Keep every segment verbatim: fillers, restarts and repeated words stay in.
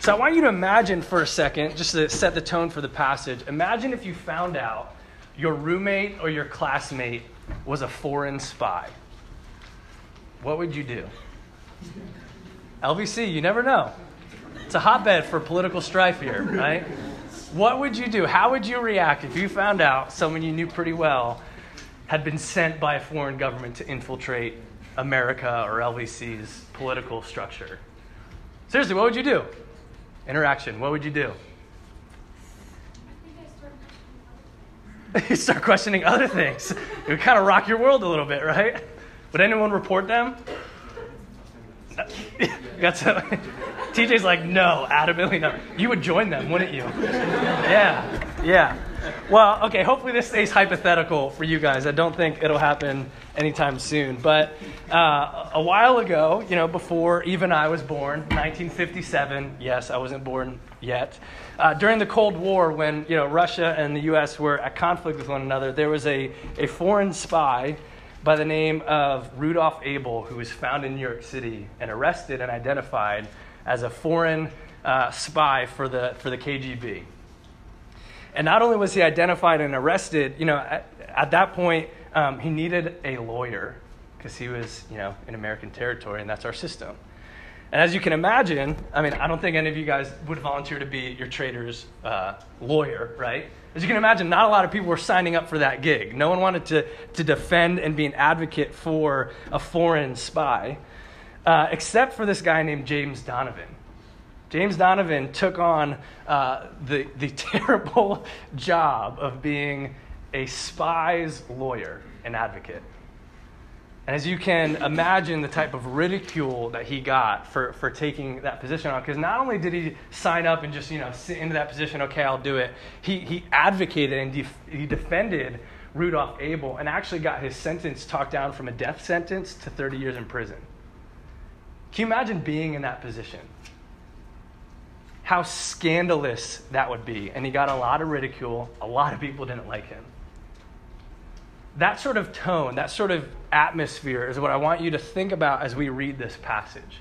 So I want you to imagine for a second, just to set the tone for the passage, imagine if you found out your roommate or your classmate was a foreign spy. What would you do? L V C, you never know. It's a hotbed for political strife here, right? What would you do? How would you react if you found out someone you knew pretty well had been sent by a foreign government to infiltrate America or L V C's political structure? Seriously, what would you do? Interaction, what would you do? You start questioning other things. It would kind of rock your world a little bit, right? Would anyone report them? No. Got some. T J's like, no, adamantly no. You would join them, wouldn't you? Yeah, yeah. Well, okay, hopefully this stays hypothetical for you guys. I don't think it'll happen anytime soon. But uh, a while ago, you know, before even I was born, nineteen fifty-seven, yes, I wasn't born yet, uh, during the Cold War when, you know, Russia and the U S were at conflict with one another, there was a, a foreign spy by the name of Rudolf Abel, who was found in New York City and arrested and identified as a foreign uh, spy for the for the K G B. And not only was he identified and arrested, you know, at, at that point, um, he needed a lawyer because he was, you know, in American territory, and that's our system. And as you can imagine, I mean, I don't think any of you guys would volunteer to be your trader's uh, lawyer, right? As you can imagine, not a lot of people were signing up for that gig. No one wanted to, to defend and be an advocate for a foreign spy, uh, except for this guy named James Donovan. James Donovan took on uh, the, the terrible job of being a spy's lawyer and advocate. And as you can imagine the type of ridicule that he got for, for taking that position on, because not only did he sign up and just, you know, sit into that position, okay, I'll do it, he, he advocated and def- he defended Rudolf Abel and actually got his sentence talked down from a death sentence to thirty years in prison. Can you imagine being in that position? How scandalous that would be. And he got a lot of ridicule. A lot of people didn't like him. That sort of tone, that sort of atmosphere is what I want you to think about as we read this passage.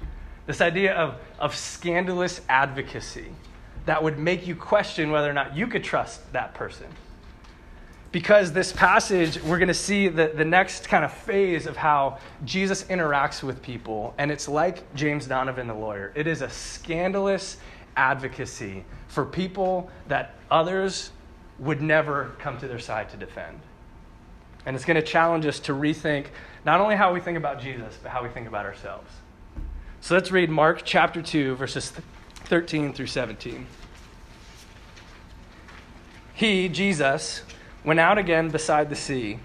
This idea of, of scandalous advocacy that would make you question whether or not you could trust that person. Because this passage, we're going to see the, the next kind of phase of how Jesus interacts with people. And it's like James Donovan, the lawyer. It is a scandalous advocacy for people that others would never come to their side to defend. And it's going to challenge us to rethink not only how we think about Jesus, but how we think about ourselves. So let's read Mark chapter two, verses thirteen through seventeen. He, Jesus, went out again beside the sea,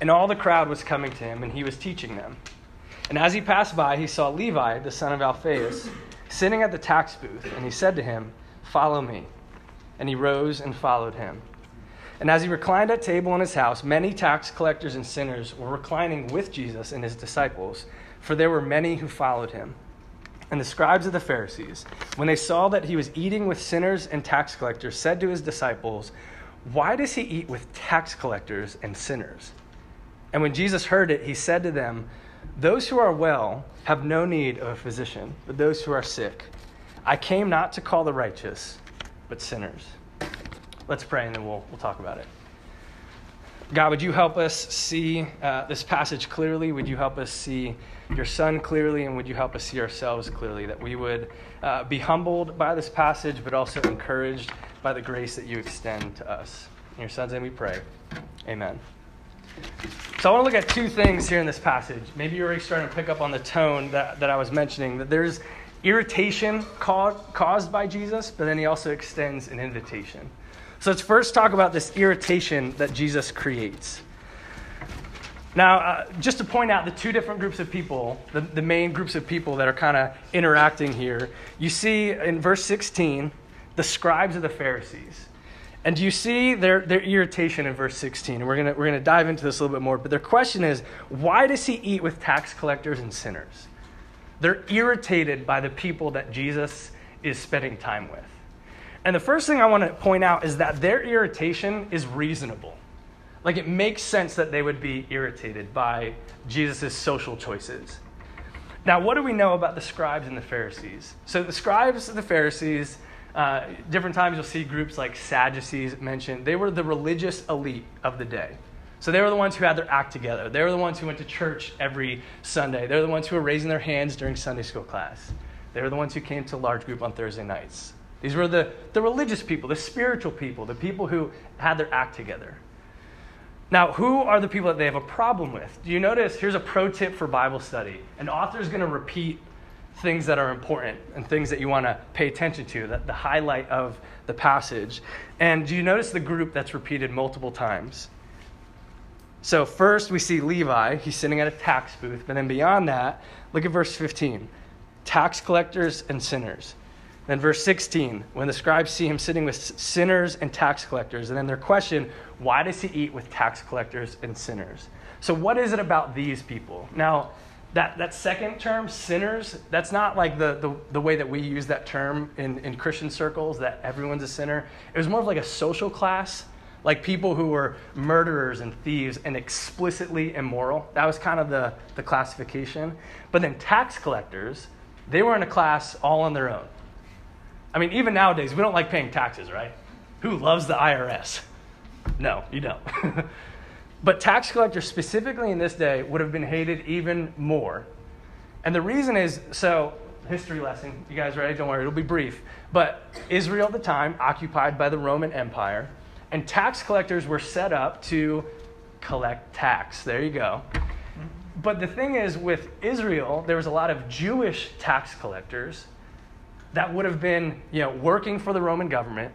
and all the crowd was coming to him, and he was teaching them. And as he passed by, he saw Levi, the son of Alphaeus, sitting at the tax booth, and he said to him, "Follow me." And he rose and followed him. And as he reclined at table in his house, many tax collectors and sinners were reclining with Jesus and his disciples, for there were many who followed him. And the scribes of the Pharisees, when they saw that he was eating with sinners and tax collectors, said to his disciples, "Why does he eat with tax collectors and sinners?" And when Jesus heard it, he said to them, "Those who are well have no need of a physician, but those who are sick. I came not to call the righteous, but sinners." Let's pray, and then we'll, we'll talk about it. God, would you help us see uh, this passage clearly? Would you help us see your son clearly? And would you help us see ourselves clearly? That we would uh, be humbled by this passage, but also encouraged by the grace that you extend to us. In your son's name we pray. Amen. So I want to look at two things here in this passage. Maybe you're already starting to pick up on the tone that, that I was mentioning, that there's irritation ca- caused by Jesus, but then he also extends an invitation. So let's first talk about this irritation that Jesus creates. Now, uh, just to point out the two different groups of people, the, the main groups of people that are kind of interacting here, you see in verse sixteen, the scribes of the Pharisees. And do you see their, their irritation in verse sixteen? And we're going we're gonna to dive into this a little bit more. But their question is, why does he eat with tax collectors and sinners? They're irritated by the people that Jesus is spending time with. And the first thing I want to point out is that their irritation is reasonable. Like, it makes sense that they would be irritated by Jesus' social choices. Now, what do we know about the scribes and the Pharisees? So the scribes and the Pharisees, uh, different times you'll see groups like Sadducees mentioned. They were the religious elite of the day. So they were the ones who had their act together. They were the ones who went to church every Sunday. They were the ones who were raising their hands during Sunday school class. They were the ones who came to large group on Thursday nights. These were the, the religious people, the spiritual people, the people who had their act together. Now, who are the people that they have a problem with? Do you notice, here's a pro tip for Bible study. An author is going to repeat things that are important and things that you want to pay attention to, that the highlight of the passage. And do you notice the group that's repeated multiple times? So first we see Levi, he's sitting at a tax booth, but then beyond that, look at verse fifteen, tax collectors and sinners. Then verse sixteen, when the scribes see him sitting with sinners and tax collectors, and then their question, why does he eat with tax collectors and sinners? So what is it about these people? Now, that, that second term, sinners, that's not like the, the, the way that we use that term in, in Christian circles, that everyone's a sinner. It was more of like a social class. Like people who were murderers and thieves and explicitly immoral. That was kind of the, the classification. But then tax collectors, they were in a class all on their own. I mean, even nowadays, we don't like paying taxes, right? Who loves the I R S? No, you don't. But tax collectors specifically in this day would have been hated even more. And the reason is, so history lesson, you guys ready? Don't worry, it'll be brief. But Israel at the time, occupied by the Roman Empire, and tax collectors were set up to collect tax. There you go. But the thing is, with Israel, there was a lot of Jewish tax collectors that would have been, you know, working for the Roman government,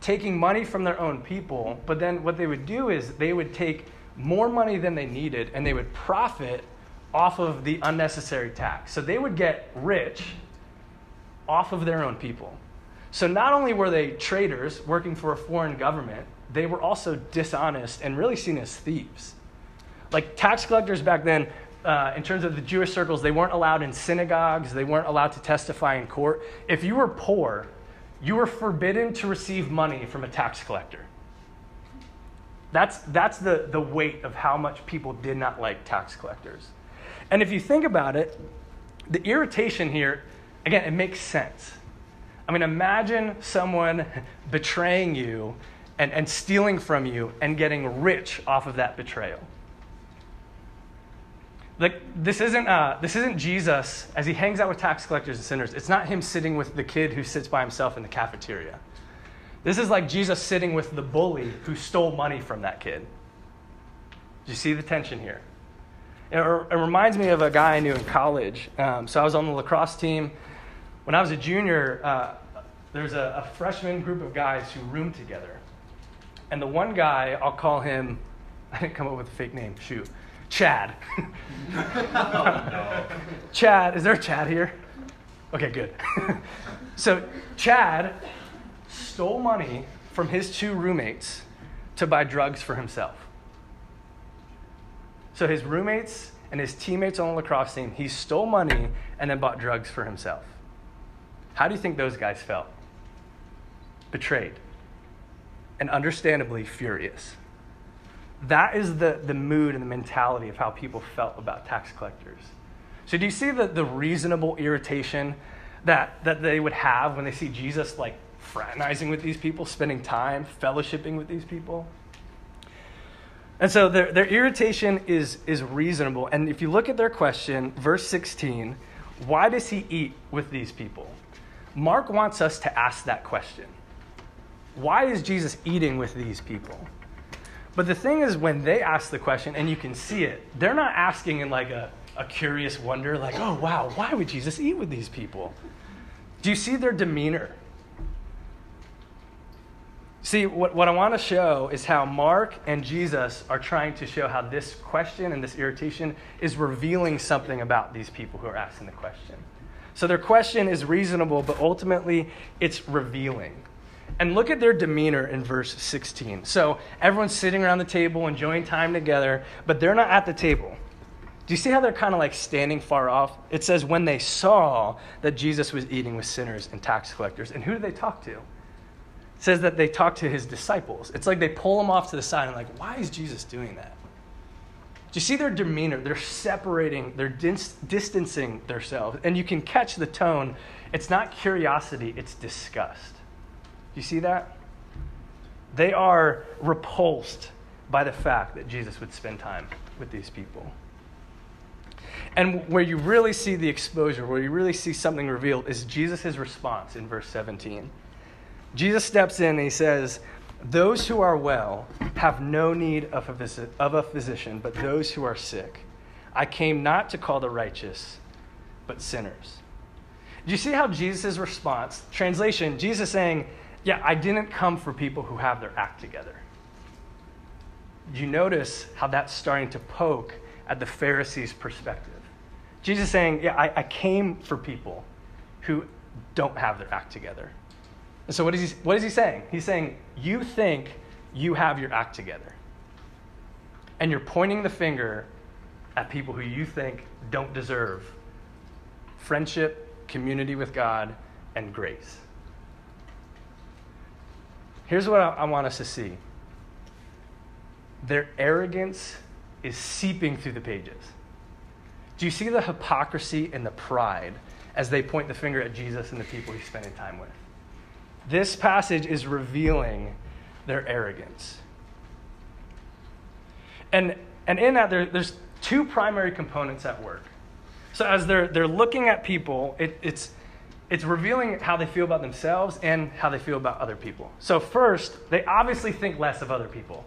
taking money from their own people. But then what they would do is they would take more money than they needed, and they would profit off of the unnecessary tax. So they would get rich off of their own people. So not only were they traitors working for a foreign government, they were also dishonest and really seen as thieves. Like tax collectors back then, uh, in terms of the Jewish circles, they weren't allowed in synagogues. They weren't allowed to testify in court. If you were poor, you were forbidden to receive money from a tax collector. That's, that's the, the weight of how much people did not like tax collectors. And if you think about it, the irritation here, again, it makes sense. I mean, imagine someone betraying you and, and stealing from you and getting rich off of that betrayal. Like, this isn't, uh, this isn't Jesus as he hangs out with tax collectors and sinners. It's not him sitting with the kid who sits by himself in the cafeteria. This is like Jesus sitting with the bully who stole money from that kid. Do you see the tension here? It, it reminds me of a guy I knew in college. Um, so I was on the lacrosse team. When I was a junior, uh, there was a, a freshman group of guys who roomed together. And the one guy, I'll call him, I didn't come up with a fake name, shoot, Chad. Oh, no. Chad, is there a Chad here? Okay, good. So Chad stole money from his two roommates to buy drugs for himself. So his roommates and his teammates on the lacrosse team, he stole money and then bought drugs for himself. How do you think those guys felt? Betrayed. And understandably furious. That is the, the mood and the mentality of how people felt about tax collectors. So do you see the, the reasonable irritation that, that they would have when they see Jesus like fraternizing with these people, spending time, fellowshipping with these people? And so their, their irritation is, is reasonable. And if you look at their question, verse sixteen, why does he eat with these people? Mark wants us to ask that question. Why is Jesus eating with these people? But the thing is, when they ask the question, and you can see it, they're not asking in like a, a curious wonder, like, oh, wow, why would Jesus eat with these people? Do you see their demeanor? See, what, what I want to show is how Mark and Jesus are trying to show how this question and this irritation is revealing something about these people who are asking the question. So their question is reasonable, but ultimately it's revealing. And look at their demeanor in verse sixteen. So everyone's sitting around the table, enjoying time together, but they're not at the table. Do you see how they're kind of like standing far off? It says when they saw that Jesus was eating with sinners and tax collectors. And who did they talk to? It says that they talked to his disciples. It's like they pull him off to the side and like, why is Jesus doing that? Do you see their demeanor? They're separating, they're dis- distancing themselves. And you can catch the tone. It's not curiosity, it's disgust. Do you see that? They are repulsed by the fact that Jesus would spend time with these people. And where you really see the exposure, where you really see something revealed, is Jesus' response in verse seventeen. Jesus steps in and he says, "Those who are well have no need of a visit, of a physician, but those who are sick. I came not to call the righteous, but sinners." Do you see how Jesus' response, translation, Jesus saying, yeah, I didn't come for people who have their act together. You notice how that's starting to poke at the Pharisees' perspective. Jesus saying, yeah, I, I came for people who don't have their act together. And so what is he, what is he saying? He's saying, you think you have your act together. And you're pointing the finger at people who you think don't deserve friendship, community with God, and grace. Here's what I want us to see. Their arrogance is seeping through the pages. Do you see the hypocrisy and the pride as they point the finger at Jesus and the people he's spending time with? This passage is revealing their arrogance. And, and in that, there, there's two primary components at work. So as they're, they're looking at people, it, it's, it's revealing how they feel about themselves and how they feel about other people. So first, they obviously think less of other people.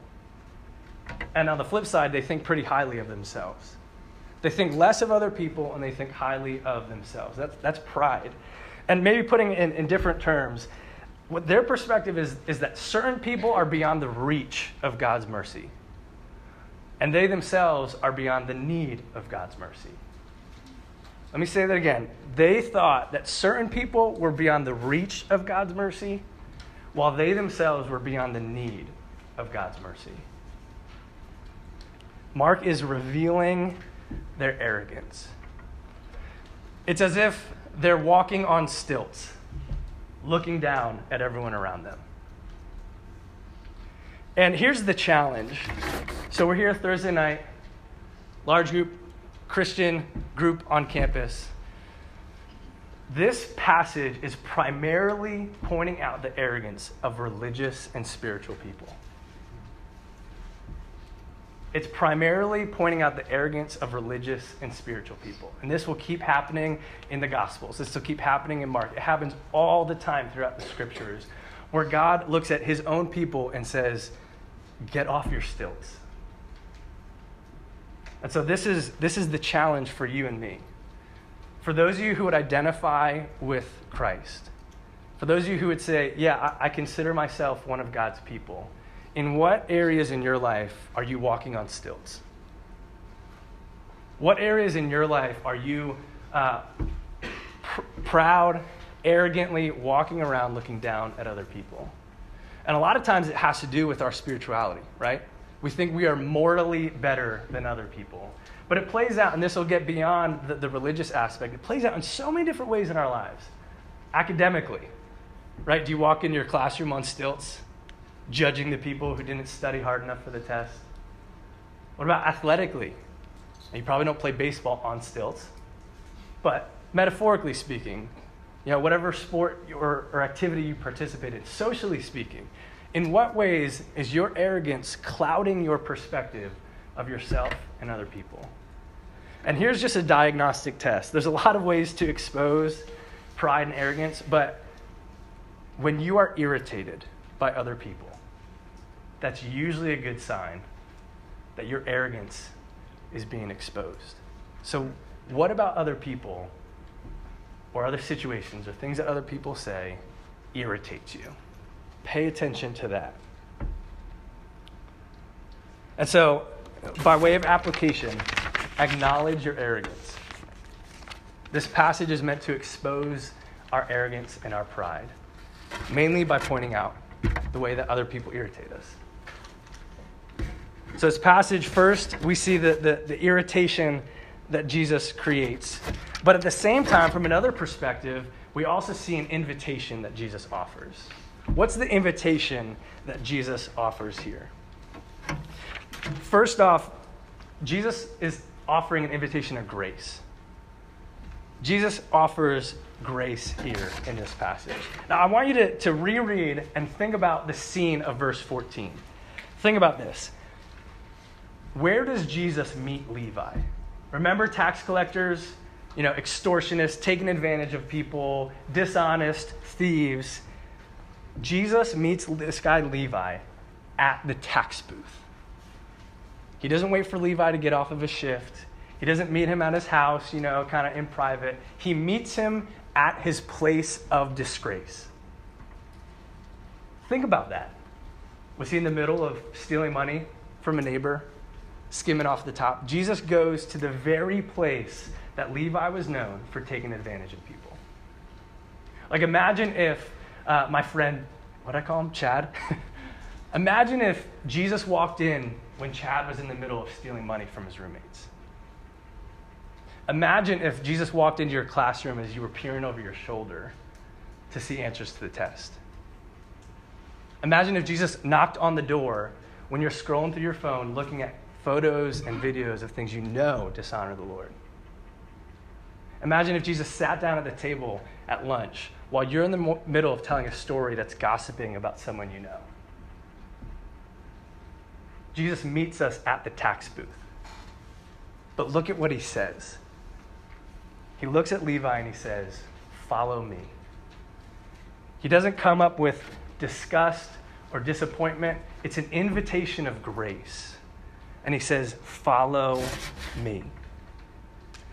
And on the flip side, they think pretty highly of themselves. They think less of other people and they think highly of themselves. That's, that's pride. And maybe putting it in, in different terms, what their perspective is, is that certain people are beyond the reach of God's mercy. And they themselves are beyond the need of God's mercy. Let me say that again. They thought that certain people were beyond the reach of God's mercy, while they themselves were beyond the need of God's mercy. Mark is revealing their arrogance. It's as if they're walking on stilts, looking down at everyone around them. And here's the challenge. So we're here Thursday night, large group, Christian group on campus. This passage is primarily pointing out the arrogance of religious and spiritual people. It's primarily pointing out the arrogance of religious and spiritual people. And this will keep happening in the Gospels. This will keep happening in Mark. It happens all the time throughout the Scriptures, where God looks at his own people and says, get off your stilts. And so this is this is the challenge for you and me. For those of you who would identify with Christ, for those of you who would say, yeah, I, I consider myself one of God's people, in what areas in your life are you walking on stilts? What areas in your life are you uh, pr- proud, arrogantly walking around looking down at other people? And a lot of times it has to do with our spirituality, right? We think we are mortally better than other people. But it plays out, and this will get beyond the, the religious aspect, it plays out in so many different ways in our lives. Academically, right? Do you walk into your classroom on stilts, judging the people who didn't study hard enough for the test? What about athletically? You probably don't play baseball on stilts. But metaphorically speaking, you know, whatever sport or, or activity you participate in, socially speaking, in what ways is your arrogance clouding your perspective of yourself and other people? And here's just a diagnostic test. There's a lot of ways to expose pride and arrogance, but when you are irritated by other people, that's usually a good sign that your arrogance is being exposed. So what about other people or other situations or things that other people say irritates you? Pay attention to that. And so, by way of application, acknowledge your arrogance. This passage is meant to expose our arrogance and our pride, mainly by pointing out the way that other people irritate us. So this passage, first, we see the, the, the irritation that Jesus creates. But at the same time, from another perspective, we also see an invitation that Jesus offers. What's the invitation that Jesus offers here? First off, Jesus is offering an invitation of grace. Jesus offers grace here in this passage. Now, I want you to, to reread and think about the scene of verse fourteen. Think about this. Where does Jesus meet Levi? Remember, tax collectors, you know, extortionists, taking advantage of people, dishonest, thieves. Jesus meets this guy Levi at the tax booth. He doesn't wait for Levi to get off of his shift. He doesn't meet him at his house, you know, kind of in private. He meets him at his place of disgrace. Think about that. Was he in the middle of stealing money from a neighbor, skimming off the top? Jesus goes to the very place that Levi was known for taking advantage of people. Like, imagine if uh, my friend, what did I call him, Chad? Imagine if Jesus walked in when Chad was in the middle of stealing money from his roommates. Imagine if Jesus walked into your classroom as you were peering over your shoulder to see answers to the test. Imagine if Jesus knocked on the door when you're scrolling through your phone looking at photos and videos of things you know dishonor the Lord. Imagine if Jesus sat down at the table at lunch while you're in the middle of telling a story that's gossiping about someone you know. Jesus meets us at the tax booth. But look at what he says. He looks at Levi and he says, "Follow me." He doesn't come up with disgust or disappointment. It's an invitation of grace. And he says, "Follow me."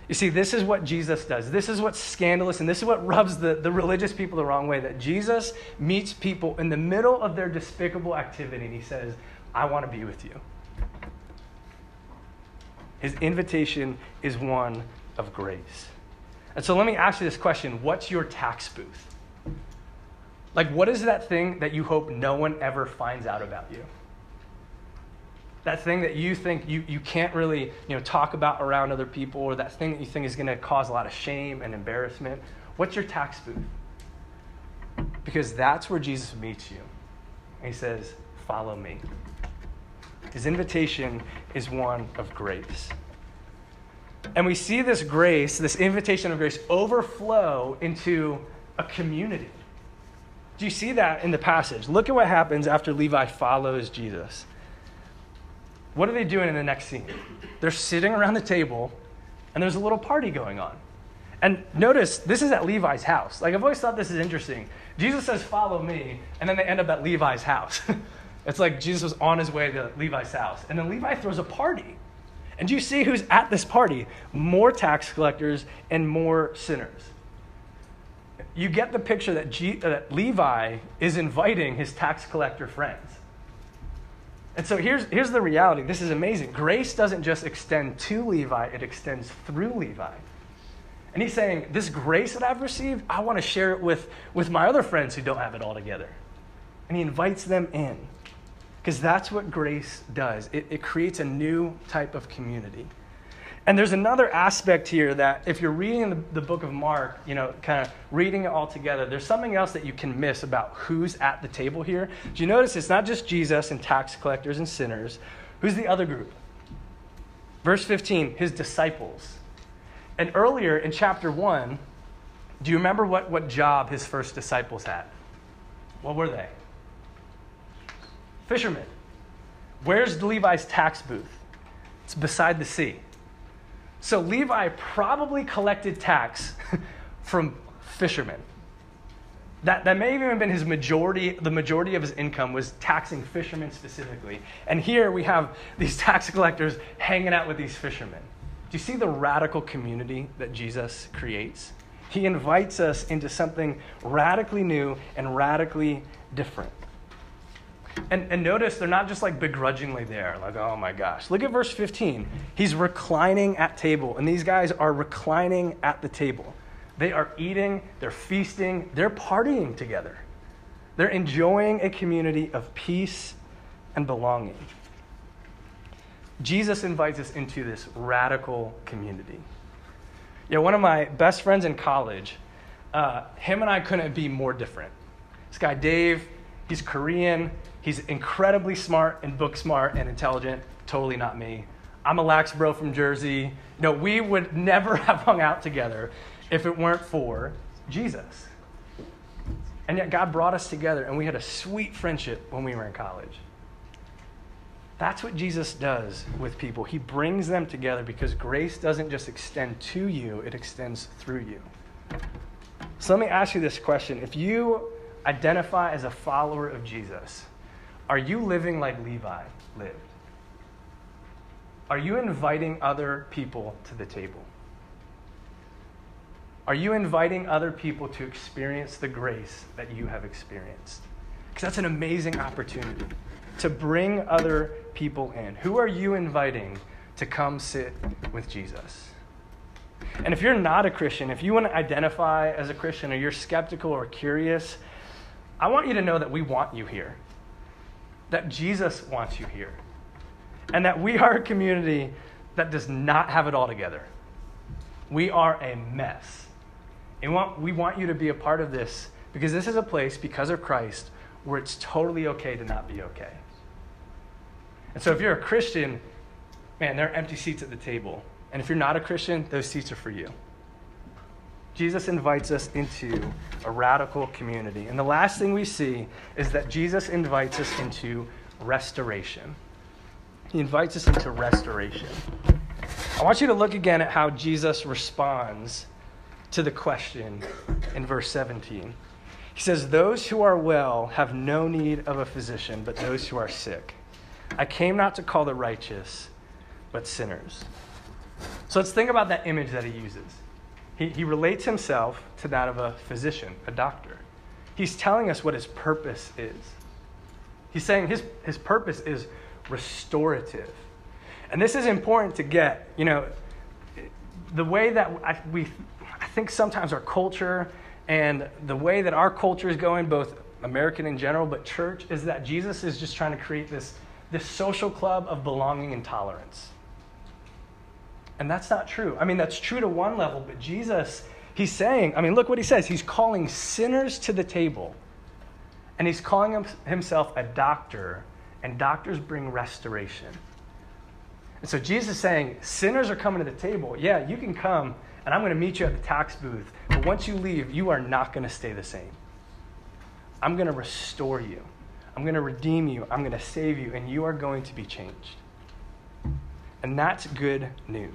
You see, this is what Jesus does. This is what's scandalous, and this is what rubs the, the religious people the wrong way, that Jesus meets people in the middle of their despicable activity, and he says, "I want to be with you." His invitation is one of grace. And so let me ask you this question. What's your tax booth? Like, what is that thing that you hope no one ever finds out about you? That thing that you think you, you can't really, you know, talk about around other people, or that thing that you think is going to cause a lot of shame and embarrassment. What's your tax booth? Because that's where Jesus meets you. And he says, "Follow me." His invitation is one of grace. And we see this grace, this invitation of grace, overflow into a community. Do you see that in the passage? Look at what happens after Levi follows Jesus. What are they doing in the next scene? They're sitting around the table, and there's a little party going on. And notice, this is at Levi's house. Like, I've always thought this is interesting. Jesus says, "Follow me," and then they end up at Levi's house. It's like Jesus was on his way to Levi's house. And then Levi throws a party. And do you see who's at this party? More tax collectors and more sinners. You get the picture that, G- that Levi is inviting his tax collector friends. And so here's, here's the reality. This is amazing. Grace doesn't just extend to Levi. It extends through Levi. And he's saying, this grace that I've received, I want to share it with, with my other friends who don't have it all together. And he invites them in. Because that's what grace does. It, it creates a new type of community. And there's another aspect here that if you're reading the, the book of Mark, you know, kind of reading it all together, there's something else that you can miss about who's at the table here. Do you notice it's not just Jesus and tax collectors and sinners? Who's the other group? Verse fifteen, his disciples. And earlier in chapter one, do you remember what, what job his first disciples had? What were they? Fishermen. Where's Levi's tax booth? It's beside the sea. So Levi probably collected tax from fishermen. That, that may have even been his majority, the majority of his income was taxing fishermen specifically. And here we have these tax collectors hanging out with these fishermen. Do you see the radical community that Jesus creates? He invites us into something radically new and radically different. And, and notice they're not just like begrudgingly there, like, oh my gosh. Look at verse fifteen. He's reclining at table, and these guys are reclining at the table. They are eating, they're feasting, they're partying together. They're enjoying a community of peace and belonging. Jesus invites us into this radical community. Yeah, one of my best friends in college, uh, him and I couldn't be more different. This guy, Dave, he's Korean. He's incredibly smart and book smart and intelligent. Totally not me. I'm a lax bro from Jersey. You know, we would never have hung out together if it weren't for Jesus. And yet God brought us together, and we had a sweet friendship when we were in college. That's what Jesus does with people. He brings them together because grace doesn't just extend to you, it extends through you. So let me ask you this question. If you identify as a follower of Jesus, are you living like Levi lived? Are you inviting other people to the table? Are you inviting other people to experience the grace that you have experienced? Because that's an amazing opportunity to bring other people in. Who are you inviting to come sit with Jesus? And if you're not a Christian, if you want to identify as a Christian, or you're skeptical or curious, I want you to know that we want you here, that Jesus wants you here, and that we are a community that does not have it all together. We are a mess. And we want, we want you to be a part of this, because this is a place, because of Christ, where it's totally okay to not be okay. And so if you're a Christian, man, there are empty seats at the table. And if you're not a Christian, those seats are for you. Jesus invites us into a radical community. And the last thing we see is that Jesus invites us into restoration. He invites us into restoration. I want you to look again at how Jesus responds to the question in verse seventeen. He says, "Those who are well have no need of a physician, but those who are sick. I came not to call the righteous, but sinners." So let's think about that image that he uses. He, he relates himself to that of a physician, a doctor. He's telling us what his purpose is. He's saying his, his purpose is restorative. And this is important to get. You know, the way that I, we, I think sometimes our culture and the way that our culture is going, both American in general, but church, is that Jesus is just trying to create this, this social club of belonging and tolerance. And that's not true. I mean, that's true to one level, but Jesus, he's saying, I mean, look what he says. He's calling sinners to the table, and he's calling himself a doctor, and doctors bring restoration. And so Jesus is saying, sinners are coming to the table. Yeah, you can come, and I'm going to meet you at the tax booth. But once you leave, you are not going to stay the same. I'm going to restore you. I'm going to redeem you. I'm going to save you, and you are going to be changed. And that's good news,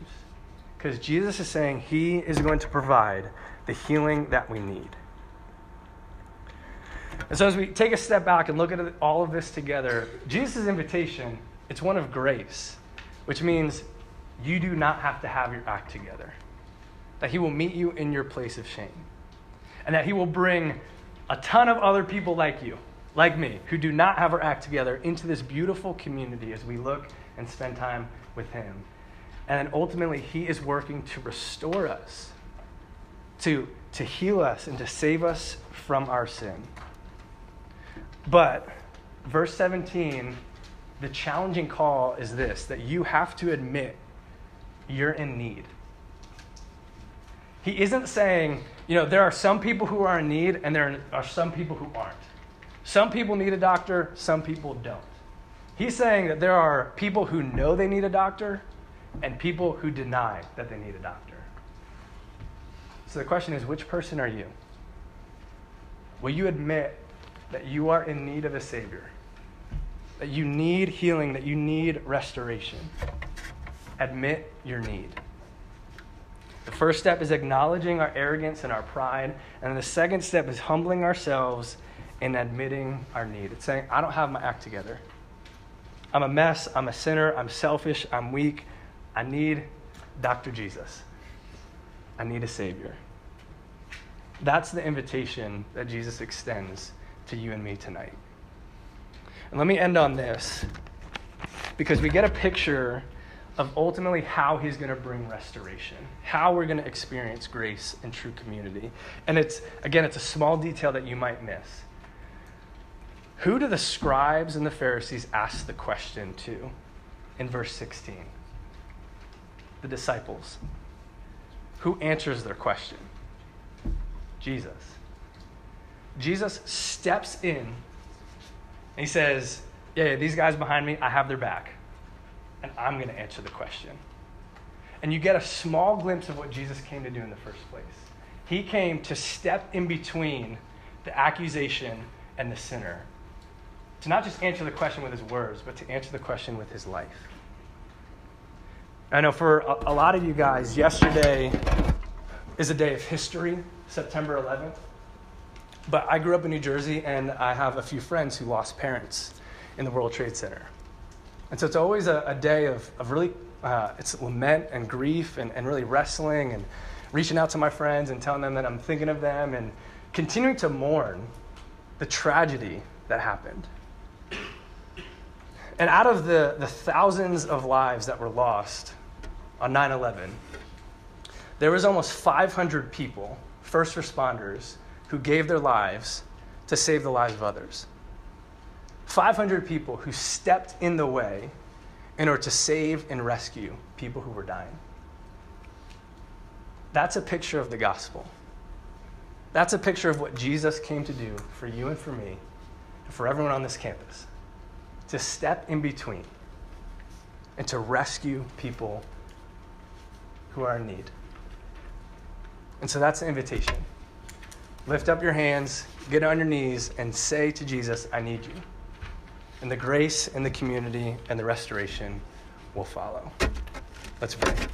because Jesus is saying he is going to provide the healing that we need. And so as we take a step back and look at all of this together, Jesus' invitation, it's one of grace, which means you do not have to have your act together, that he will meet you in your place of shame, and that he will bring a ton of other people like you, like me, who do not have our act together into this beautiful community as we look and spend time with him. And then ultimately, he is working to restore us, to, to heal us, and to save us from our sin. But verse seventeen, the challenging call is this, that you have to admit you're in need. He isn't saying, you know, there are some people who are in need and there are some people who aren't. Some people need a doctor, some people don't. He's saying that there are people who know they need a doctor and people who deny that they need a doctor. So the question is, which person are you? Will you admit that you are in need of a Savior? That you need healing, that you need restoration. Admit your need. The first step is acknowledging our arrogance and our pride. And the second step is humbling ourselves and admitting our need. It's saying, I don't have my act together. I'm a mess. I'm a sinner. I'm selfish. I'm weak. I need Doctor Jesus. I need a Savior. That's the invitation that Jesus extends to you and me tonight. And let me end on this, because we get a picture of ultimately how he's going to bring restoration, how we're going to experience grace and true community. And it's, again, it's a small detail that you might miss. Who do the scribes and the Pharisees ask the question to in verse sixteen? The disciples. Who answers their question? Jesus. Jesus steps in and he says, yeah, yeah, these guys behind me, I have their back. and I'm going to answer the question. And you get a small glimpse of what Jesus came to do in the first place. He came to step in between the accusation and the sinner. To not just answer the question with his words, but to answer the question with his life. I know for a, a lot of you guys, yesterday is a day of history, September eleventh. But I grew up in New Jersey, and I have a few friends who lost parents in the World Trade Center. And so it's always a, a day of, of really, uh, it's lament and grief and, and really wrestling and reaching out to my friends and telling them that I'm thinking of them and continuing to mourn the tragedy that happened. And out of the, the thousands of lives that were lost on nine eleven, there was almost five hundred people, first responders, who gave their lives to save the lives of others. five hundred people who stepped in the way in order to save and rescue people who were dying. That's a picture of the gospel. That's a picture of what Jesus came to do for you and for me, and for everyone on this campus, to step in between and to rescue people who are in need. And so that's the invitation. Lift up your hands, get on your knees, and say to Jesus, I need you. And the grace and the community and the restoration will follow. Let's pray.